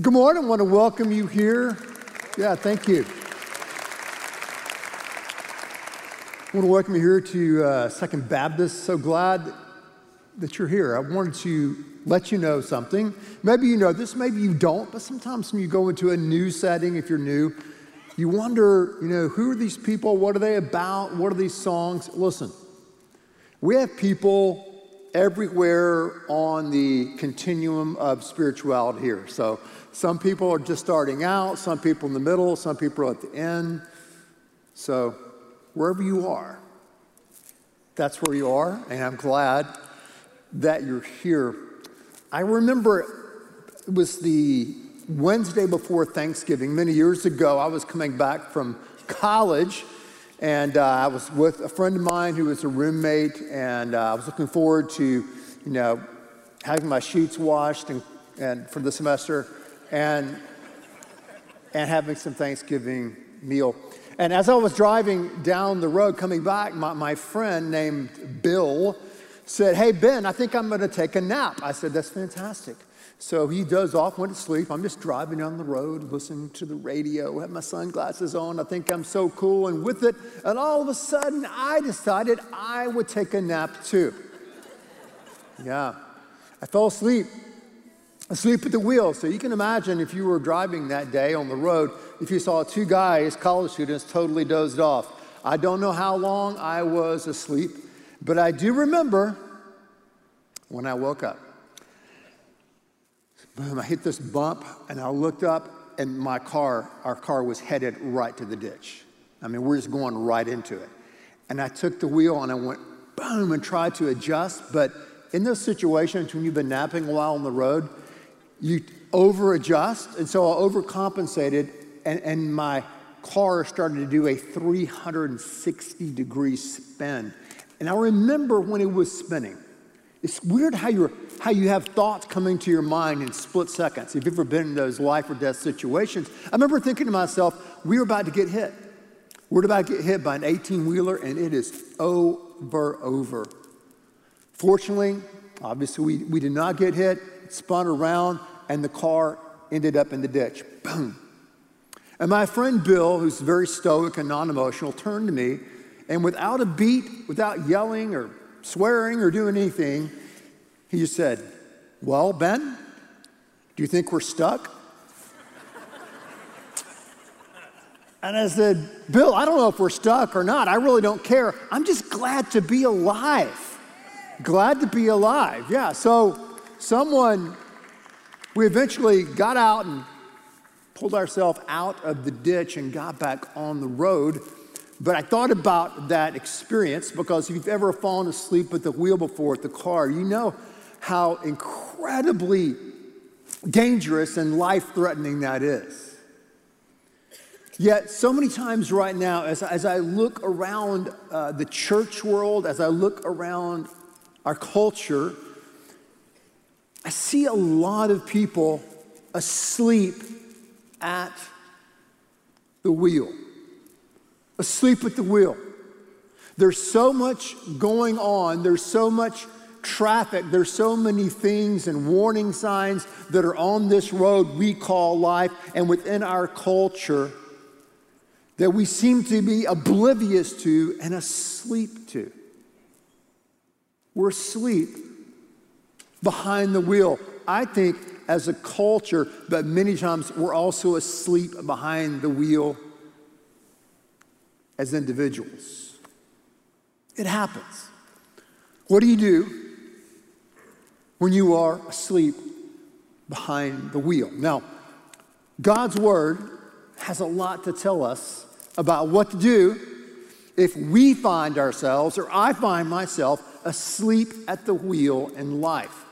Good morning. I want to welcome you here. Yeah, thank you. I want to welcome you here to Second Baptist. So glad that you're here. I wanted to let you know something. Maybe you know this, maybe you don't, but sometimes when you go into a new setting, if you're new, you wonder, you know, who are these people? What are they about? What are these songs? Listen, we have people everywhere on the continuum of spirituality here. So some people are just starting out, some people in the middle, some people are at the end. So wherever you are, that's where you are, and I'm glad that you're here. I remember it was the Wednesday before Thanksgiving. Many years ago, I was coming back from college, and I was with a friend of mine who was a roommate, and I was looking forward to, having my sheets washed and for the semester, and having some Thanksgiving meal. And as I was driving down the road coming back, my friend named Bill said, "Hey, Ben, I think I'm going to take a nap." I said, "That's fantastic." So he dozed off, went to sleep. I'm just driving down the road, listening to the radio, have my sunglasses on. I think I'm so cool and with it. And all of a sudden, I decided I would take a nap too. Yeah. I fell asleep at the wheel. So you can imagine if you were driving that day on the road, if you saw two guys, college students, totally dozed off. I don't know how long I was asleep, but I do remember when I woke up. Boom, I hit this bump, and I looked up, and our car was headed right to the ditch. I mean, we're just going right into it. And I took the wheel, and I went, boom, and tried to adjust. But in those situations when you've been napping a while on the road, you over-adjust, and so I overcompensated, and my car started to do a 360-degree spin. And I remember when it was spinning. It's weird how you have thoughts coming to your mind in split seconds. If you've ever been in those life or death situations, I remember thinking to myself, we're about to get hit. We're about to get hit by an 18-wheeler, and it is over. Fortunately, obviously, we did not get hit. It spun around, and the car ended up in the ditch. Boom. And my friend Bill, who's very stoic and non-emotional, turned to me, and without a beat, without yelling or swearing or doing anything, he just said, "Well, Ben, do you think we're stuck?" And I said, "Bill, I don't know if we're stuck or not. I really don't care. I'm just glad to be alive." Glad to be alive, yeah. So we eventually got out and pulled ourselves out of the ditch and got back on the road. But I thought about that experience because if you've ever fallen asleep at the wheel before at the car, you know how incredibly dangerous and life-threatening that is. Yet so many times right now, as I look around the church world, as I look around our culture, I see a lot of people asleep at the wheel. Asleep at the wheel. There's so much going on. There's so much traffic. There's so many things and warning signs that are on this road we call life and within our culture that we seem to be oblivious to and asleep to. We're asleep behind the wheel. I think as a culture, but many times we're also asleep behind the wheel as individuals. It happens. What do you do when you are asleep behind the wheel? Now, God's word has a lot to tell us about what to do if we find ourselves, or I find myself, asleep at the wheel in life.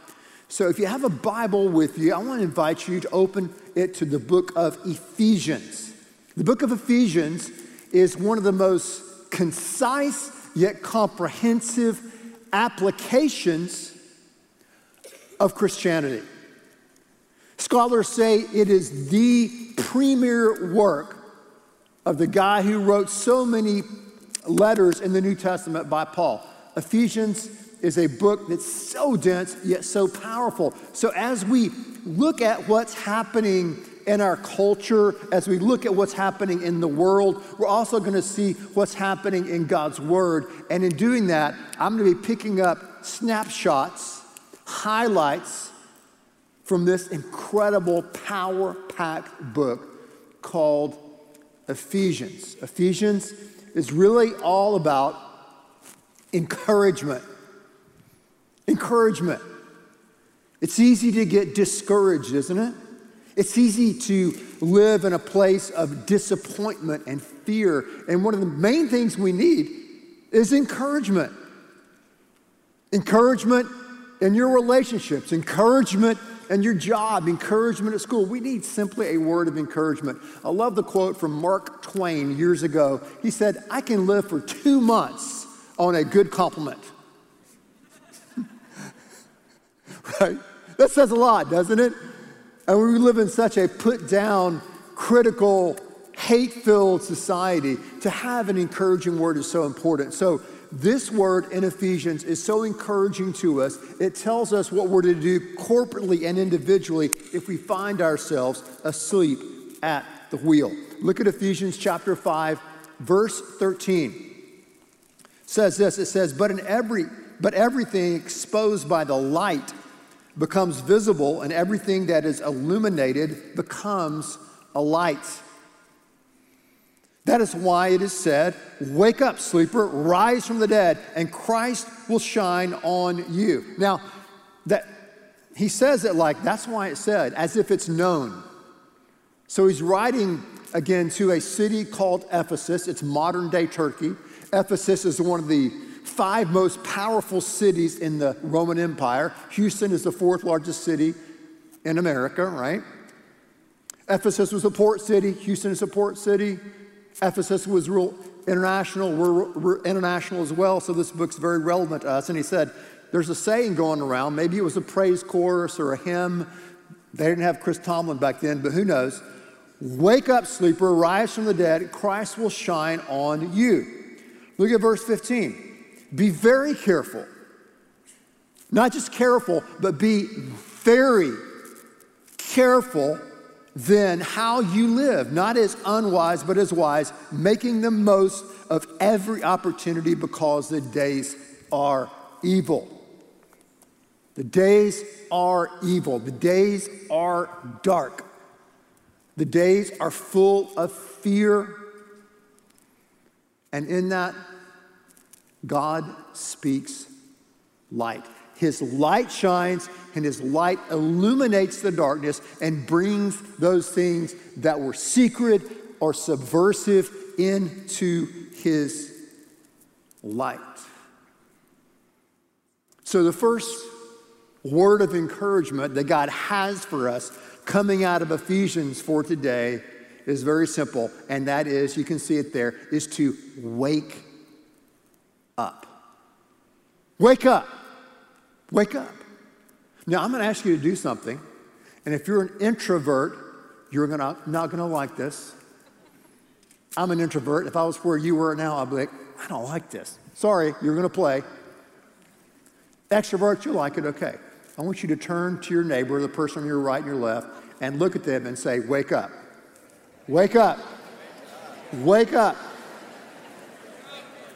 So if you have a Bible with you, I want to invite you to open it to the book of Ephesians. The book of Ephesians is one of the most concise yet comprehensive applications of Christianity. Scholars say it is the premier work of the guy who wrote so many letters in the New Testament by Paul. Ephesians is a book that's so dense yet so powerful. So as we look at what's happening in our culture, as we look at what's happening in the world, we're also going to see what's happening in God's Word. And in doing that, I'm going to be picking up snapshots, highlights from this incredible power-packed book called Ephesians. Ephesians is really all about encouragement. Encouragement. It's easy to get discouraged, isn't it? It's easy to live in a place of disappointment and fear. And one of the main things we need is encouragement. Encouragement in your relationships, encouragement in your job, encouragement at school. We need simply a word of encouragement. I love the quote from Mark Twain years ago. He said, "I can live for 2 months on a good compliment." Right? That says a lot, doesn't it? And we live in such a put-down, critical, hate-filled society. To have an encouraging word is so important. So this word in Ephesians is so encouraging to us. It tells us what we're to do corporately and individually if we find ourselves asleep at the wheel. Look at Ephesians chapter 5, verse 13. It says this, it says, but everything exposed by the light becomes visible, and everything that is illuminated becomes a light. That is why it is said, "Wake up, sleeper, rise from the dead, and Christ will shine on you." Now, that he says it like that's why it said, as if it's known. So he's writing again to a city called Ephesus. It's modern-day Turkey. Ephesus is one of the 5 most powerful cities in the Roman Empire. Houston is the 4th largest city in America, right? Ephesus was a port city. Houston is a port city. Ephesus was real international. We're international as well, so this book's very relevant to us. And he said, there's a saying going around. Maybe it was a praise chorus or a hymn. They didn't have Chris Tomlin back then, but who knows? "Wake up, sleeper, rise from the dead. Christ will shine on you." Look at verse 15. Be very careful. Not just careful, but be very careful then how you live. Not as unwise, but as wise, making the most of every opportunity because the days are evil. The days are evil. The days are dark. The days are full of fear. And in that, God speaks light. His light shines, and his light illuminates the darkness and brings those things that were secret or subversive into his light. So the first word of encouragement that God has for us coming out of Ephesians for today is very simple, and that is, you can see it there, is to wake up. Wake up. Wake up. Now, I'm going to ask you to do something, and if you're an introvert, you're not going to like this. I'm an introvert. If I was where you were now, I'd be like, I don't like this. Sorry, you're going to play. Extrovert, you like it, okay. I want you to turn to your neighbor, the person on your right and your left, and look at them and say, wake up. Wake up. Wake up.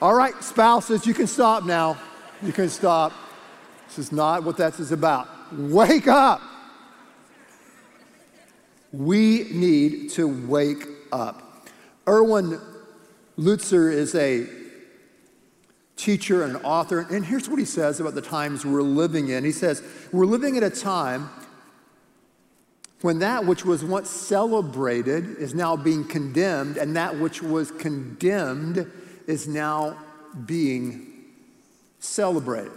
All right, spouses, you can stop now. You can stop. This is not what that is about. Wake up. We need to wake up. Erwin Lutzer is a teacher and an author, and here's what he says about the times we're living in. He says, we're living at a time when that which was once celebrated is now being condemned, and that which was condemned is now being celebrated.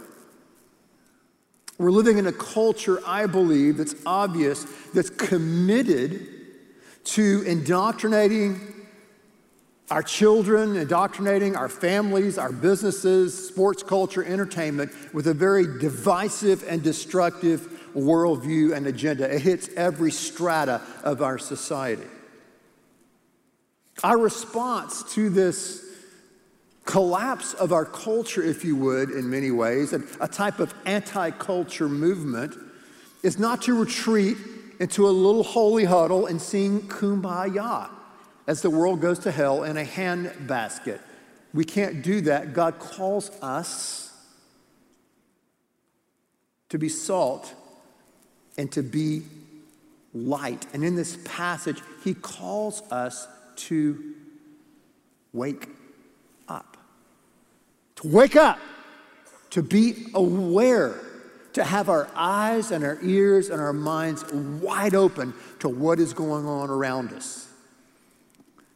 We're living in a culture, I believe, that's obvious, that's committed to indoctrinating our children, indoctrinating our families, our businesses, sports culture, entertainment, with a very divisive and destructive worldview and agenda. It hits every strata of our society. Our response to this collapse of our culture, if you would, in many ways, a type of anti-culture movement, is not to retreat into a little holy huddle and sing Kumbaya as the world goes to hell in a handbasket. We can't do that. God calls us to be salt and to be light. And in this passage, he calls us to wake up. To wake up, to be aware, to have our eyes and our ears and our minds wide open to what is going on around us.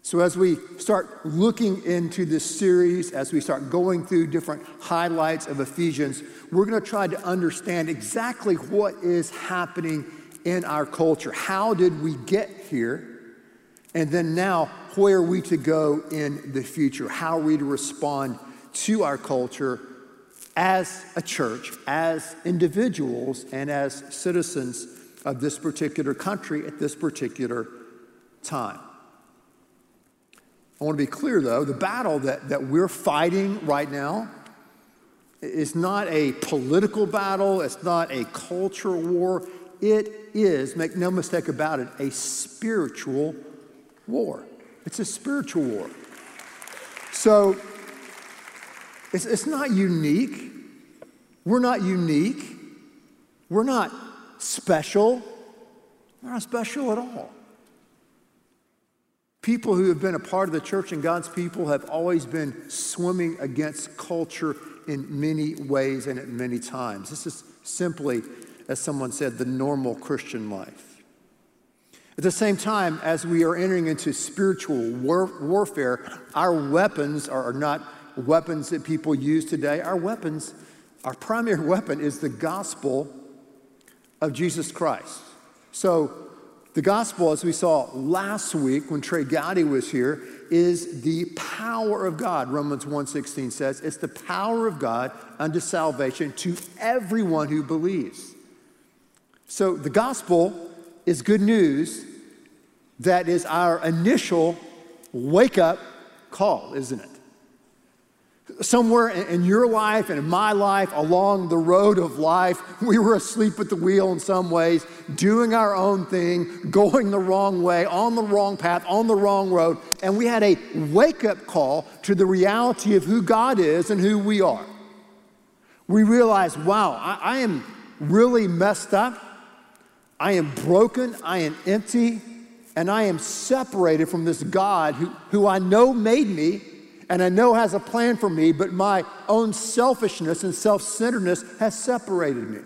So as we start looking into this series, as we start going through different highlights of Ephesians, we're going to try to understand exactly what is happening in our culture. How did we get here? And then now, where are we to go in the future? How are we to respond to our culture as a church, as individuals, and as citizens of this particular country at this particular time? I want to be clear, though, the battle that we're fighting right now is not a political battle. It's not a culture war. It is, make no mistake about it, a spiritual war. It's a spiritual war. So it's not unique. We're not unique. We're not special. We're not special at all. People who have been a part of the church and God's people have always been swimming against culture in many ways and at many times. This is simply, as someone said, the normal Christian life. At the same time, as we are entering into spiritual warfare, our weapons are not weapons that people use today. Our primary weapon is the gospel of Jesus Christ. So, the gospel, as we saw last week when Trey Gowdy was here, is the power of God. Romans 1:16 says, it's the power of God unto salvation to everyone who believes. So the gospel is good news. That is our initial wake-up call, isn't it? Somewhere in your life and in my life, along the road of life, we were asleep at the wheel in some ways, doing our own thing, going the wrong way, on the wrong path, on the wrong road, and we had a wake-up call to the reality of who God is and who we are. We realized, wow, I am really messed up, I am broken, I am empty, and I am separated from this God who I know made me, and I know has a plan for me, but my own selfishness and self-centeredness has separated me.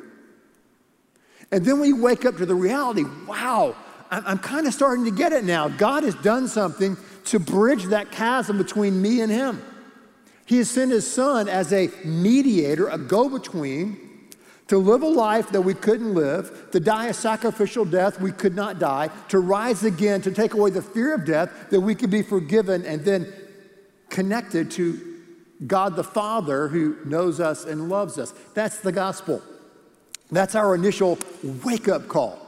And then we wake up to the reality, wow, I'm kind of starting to get it now. God has done something to bridge that chasm between me and him. He has sent his son as a mediator, a go-between, to live a life that we couldn't live, to die a sacrificial death we could not die, to rise again, to take away the fear of death, that we could be forgiven and then connected to God the Father who knows us and loves us. That's the gospel. That's our initial wake-up call.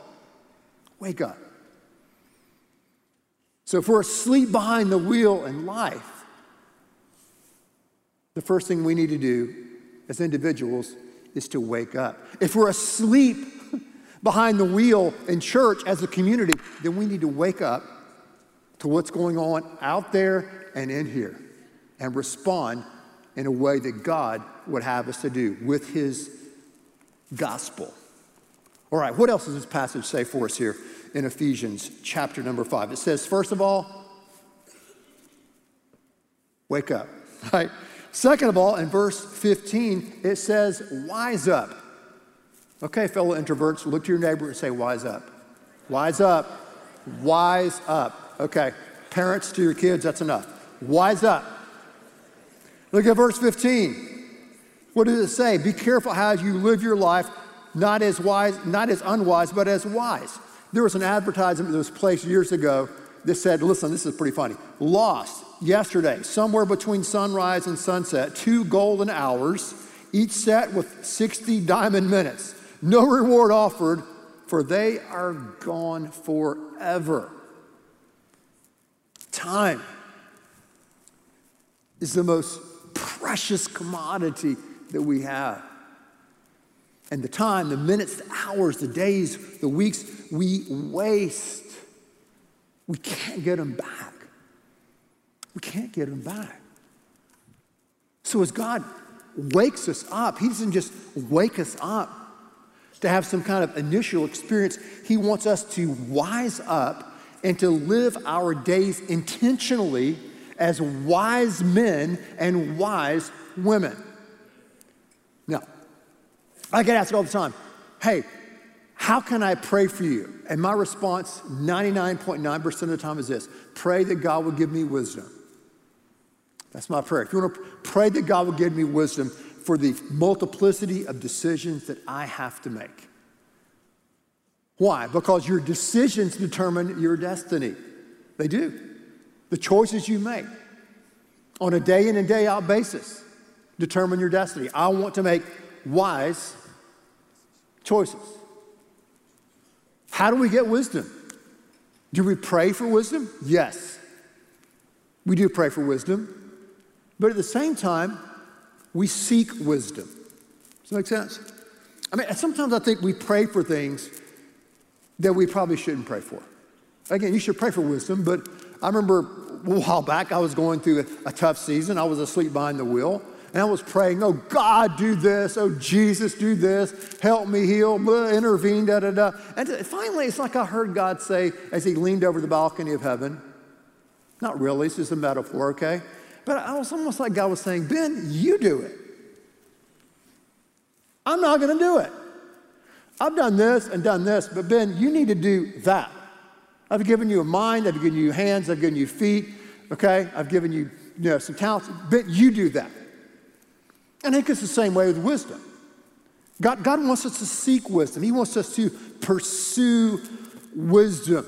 Wake up. So if we're asleep behind the wheel in life, the first thing we need to do as individuals is to wake up. If we're asleep behind the wheel in church as a community, then we need to wake up to what's going on out there and in here and respond in a way that God would have us to do with his gospel. All right, what else does this passage say for us here in Ephesians chapter number 5? It says, first of all, wake up, right? Second of all, in verse 15, it says, wise up. Okay, fellow introverts, look to your neighbor and say, wise up. Wise up. Wise up. Okay, parents to your kids, that's enough. Wise up. Look at verse 15. What does it say? Be careful how you live your life, not as wise, not as unwise, but as wise. There was an advertisement that was placed years ago that said, listen, this is pretty funny. Lost yesterday, somewhere between sunrise and sunset, 2 golden hours, each set with 60 diamond minutes. No reward offered, for they are gone forever. Time is the most precious commodity that we have. And the time, the minutes, the hours, the days, the weeks we waste, we can't get them back. We can't get them back. So as God wakes us up, He doesn't just wake us up to have some kind of initial experience. He wants us to wise up and to live our days intentionally as wise men and wise women. Now, I get asked all the time, hey, how can I pray for you? And my response 99.9% of the time is this: pray that God will give me wisdom. That's my prayer. If you want to pray that God will give me wisdom for the multiplicity of decisions that I have to make. Why? Because your decisions determine your destiny. They do. The choices you make on a day in and day out basis determine your destiny. I want to make wise choices. How do we get wisdom? Do we pray for wisdom? Yes, we do pray for wisdom. But at the same time, we seek wisdom. Does that make sense? I mean, sometimes I think we pray for things that we probably shouldn't pray for. Again, you should pray for wisdom, but I remember a while back I was going through a tough season. I was asleep behind the wheel, and I was praying, oh, God, do this. Oh, Jesus, do this. Help me heal. Blah, intervene, da-da-da. And finally, it's like I heard God say as He leaned over the balcony of heaven, not really, it's just a metaphor, okay? But I was almost like God was saying, Ben, you do it. I'm not going to do it. I've done this, but Ben, you need to do that. I've given you a mind, I've given you hands, I've given you feet, okay? I've given you, some talents, but you do that. And I think it's the same way with wisdom. God wants us to seek wisdom. He wants us to pursue wisdom.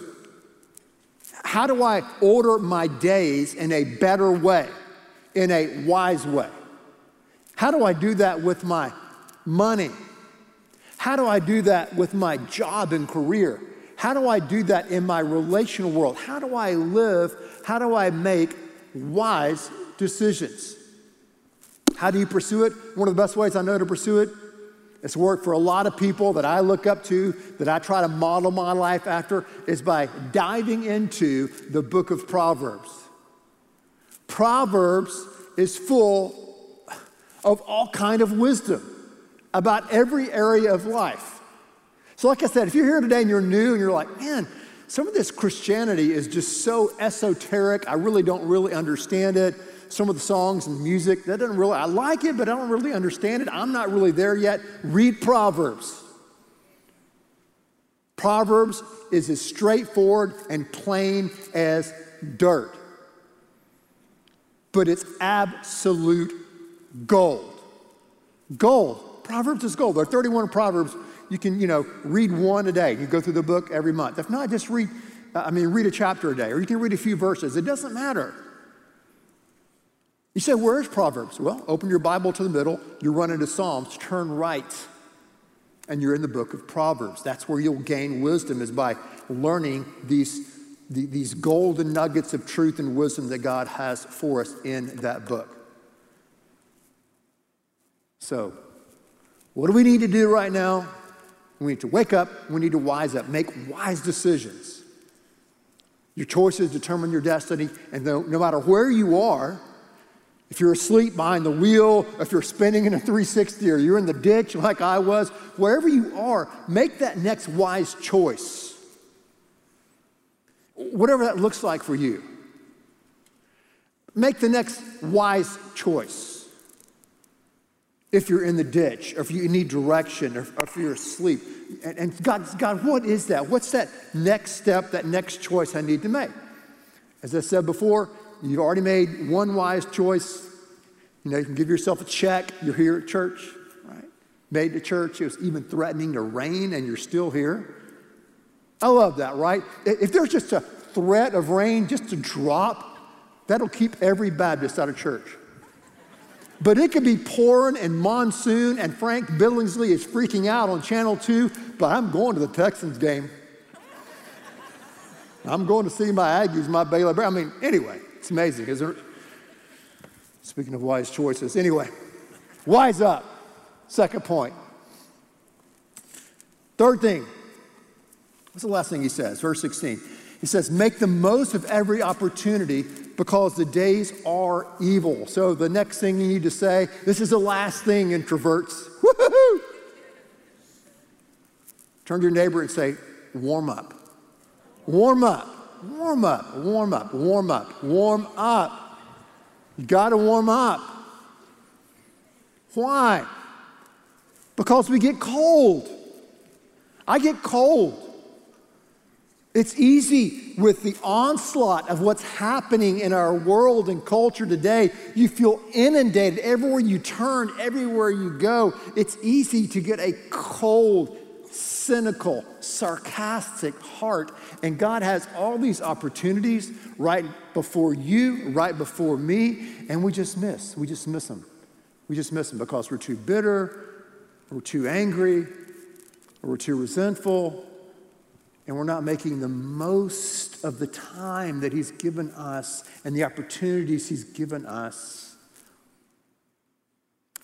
How do I order my days in a better way, in a wise way? How do I do that with my money? How do I do that with my job and career? How do I do that in my relational world? How do I live? How do I make wise decisions? How do you pursue it? One of the best ways I know to pursue it, it's worked for a lot of people that I look up to, that I try to model my life after, is by diving into the book of Proverbs. Proverbs is full of all kind of wisdom about every area of life. So like I said, if you're here today and you're new and you're like, man, some of this Christianity is just so esoteric, I really don't really understand it. Some of the songs and music, that doesn't really, I like it, but I don't really understand it. I'm not really there yet. Read Proverbs. Proverbs is as straightforward and plain as dirt, but it's absolute gold. Gold. Proverbs is gold. There are 31 Proverbs. You can, read one a day. You go through the book every month. If not, just read a chapter a day, or you can read a few verses. It doesn't matter. You say, where's Proverbs? Well, open your Bible to the middle, you run into Psalms, turn right, and you're in the book of Proverbs. That's where you'll gain wisdom, is by learning these golden nuggets of truth and wisdom that God has for us in that book. So, what do we need to do right now? We need to wake up, we need to wise up, make wise decisions. Your choices determine your destiny, and no matter where you are, if you're asleep behind the wheel, if you're spinning in a 360, or you're in the ditch like I was, wherever you are, make that next wise choice. Whatever that looks like for you. Make the next wise choice. If you're in the ditch, or if you need direction, or if you're asleep. And God, what is that? What's that next step, that next choice I need to make? As I said before, you've already made one wise choice. You can give yourself a check. You're here at church, right? Made to church. It was even threatening to rain, and you're still here. I love that, right? If there's just a threat of rain, just a drop, that'll keep every Baptist out of church. But it could be pouring and monsoon, and Frank Billingsley is freaking out on Channel 2, but I'm going to the Texans game. I'm going to see my Aggies, my Baylor. I mean, anyway. It's amazing, isn't it? Speaking of wise choices. Anyway, wise up. Second point. Third thing. What's the last thing he says? Verse 16. He says, make the most of every opportunity because the days are evil. So the next thing you need to say, this is the last thing, introverts. Woo-hoo-hoo! Turn to your neighbor and say, warm up. Warm up. Warm up. Warm up. Warm up. Warm up. You gotta warm up. Why? Because we get cold. I get cold. It's easy with the onslaught of what's happening in our world and culture today. You feel inundated everywhere you turn, everywhere you go. It's easy to get a cold, cynical, sarcastic heart. And God has all these opportunities right before you, right before me, and we just miss. We just miss them. We just miss them because we're too bitter, or we're too angry, or we're too resentful. And we're not making the most of the time that he's given us and the opportunities he's given us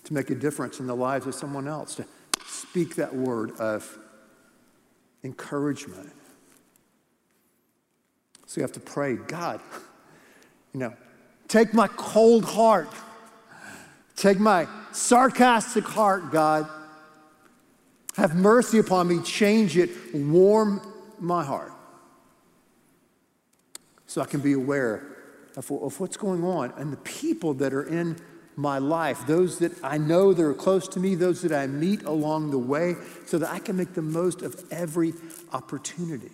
to make a difference in the lives of someone else, to speak that word of encouragement. So you have to pray, God, take my cold heart, take my sarcastic heart, God. Have mercy upon me, change it, warm my heart, so I can be aware of what's going on and the people that are in my life, those that I know that are close to me, those that I meet along the way, so that I can make the most of every opportunity.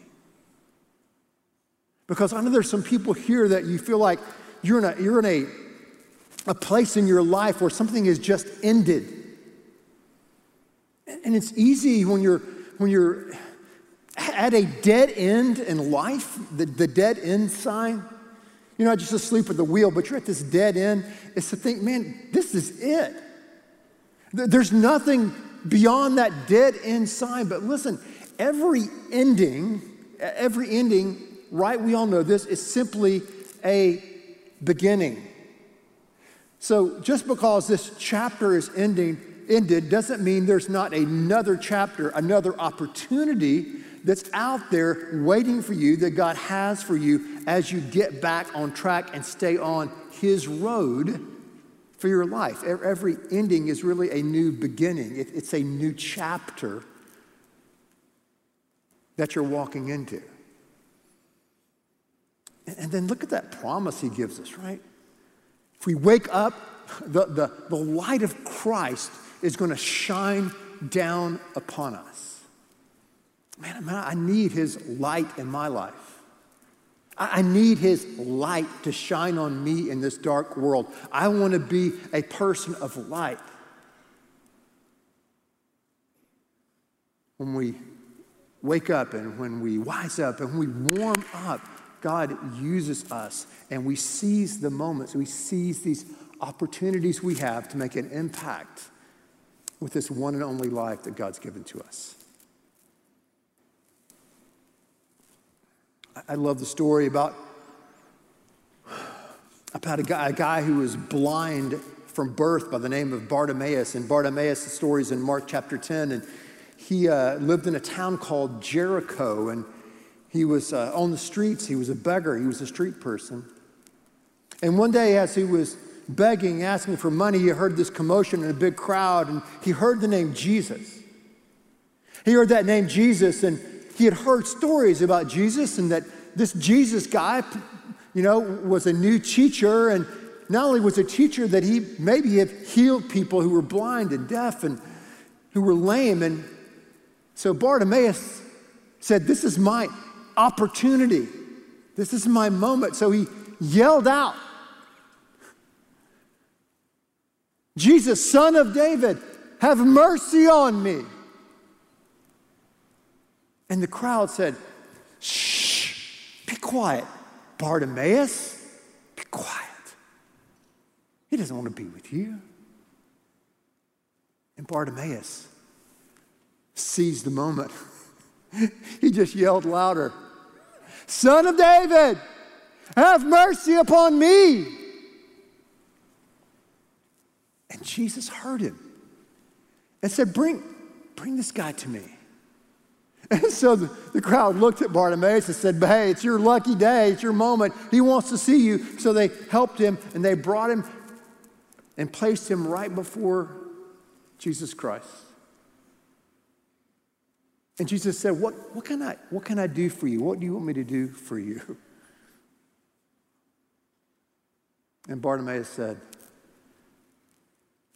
Because I know there's some people here that you feel like you're in a place in your life where something has just ended, and it's easy when you're at a dead end in life, the dead end sign. You're not just asleep at the wheel, but you're at this dead end. It's to think, man, this is it. There's nothing beyond that dead end sign. But listen, every ending, right, we all know this, is simply a beginning. So just because this chapter is ended doesn't mean there's not another chapter, another opportunity that's out there waiting for you, that God has for you as you get back on track and stay on his road for your life. Every ending is really a new beginning. It's a new chapter that you're walking into. And then look at that promise he gives us, right? If we wake up, the light of Christ is going to shine down upon us. Man, I need his light in my life. I need his light to shine on me in this dark world. I want to be a person of light. When we wake up and when we wise up and we warm up, God uses us and we seize the moments. We seize these opportunities we have to make an impact with this one and only life that God's given to us. I love the story about a guy who was blind from birth by the name of Bartimaeus. And Bartimaeus, the story is in Mark chapter 10. And he lived in a town called Jericho. And he was on the streets. He was a beggar. He was a street person. And one day, as he was begging, asking for money, he heard this commotion in a big crowd. And he heard the name Jesus. He heard that name Jesus, and he had heard stories about Jesus, and that this Jesus guy, was a new teacher, and not only was a teacher, that he maybe had healed people who were blind and deaf and who were lame. And so Bartimaeus said, this is my opportunity. This is my moment. So he yelled out, Jesus, Son of David, have mercy on me. And the crowd said, shh, be quiet. Bartimaeus, be quiet. He doesn't want to be with you. And Bartimaeus seized the moment. He just yelled louder, Son of David, have mercy upon me. And Jesus heard him and said, bring this guy to me. And so the crowd looked at Bartimaeus and said, hey, it's your lucky day, it's your moment. He wants to see you. So they helped him and they brought him and placed him right before Jesus Christ. And Jesus said, what can I do for you? What do you want me to do for you? And Bartimaeus said,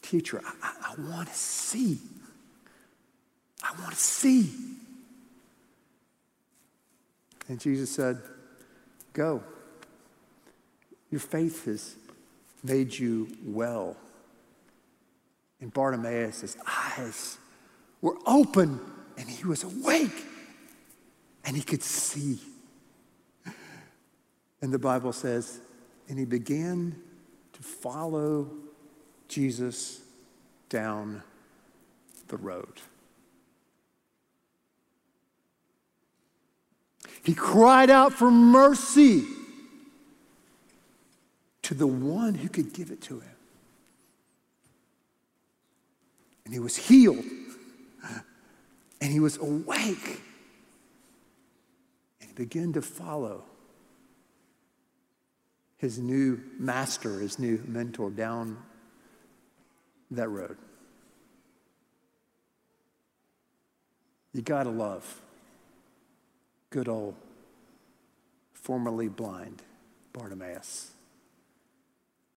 teacher, I want to see. I want to see. And Jesus said, go. Your faith has made you well. And Bartimaeus' eyes were open and he was awake and he could see. And the Bible says, and he began to follow Jesus down the road. He cried out for mercy to the one who could give it to him. And he was healed. And he was awake. And he began to follow his new master, his new mentor down that road. You gotta love good old, formerly blind Bartimaeus.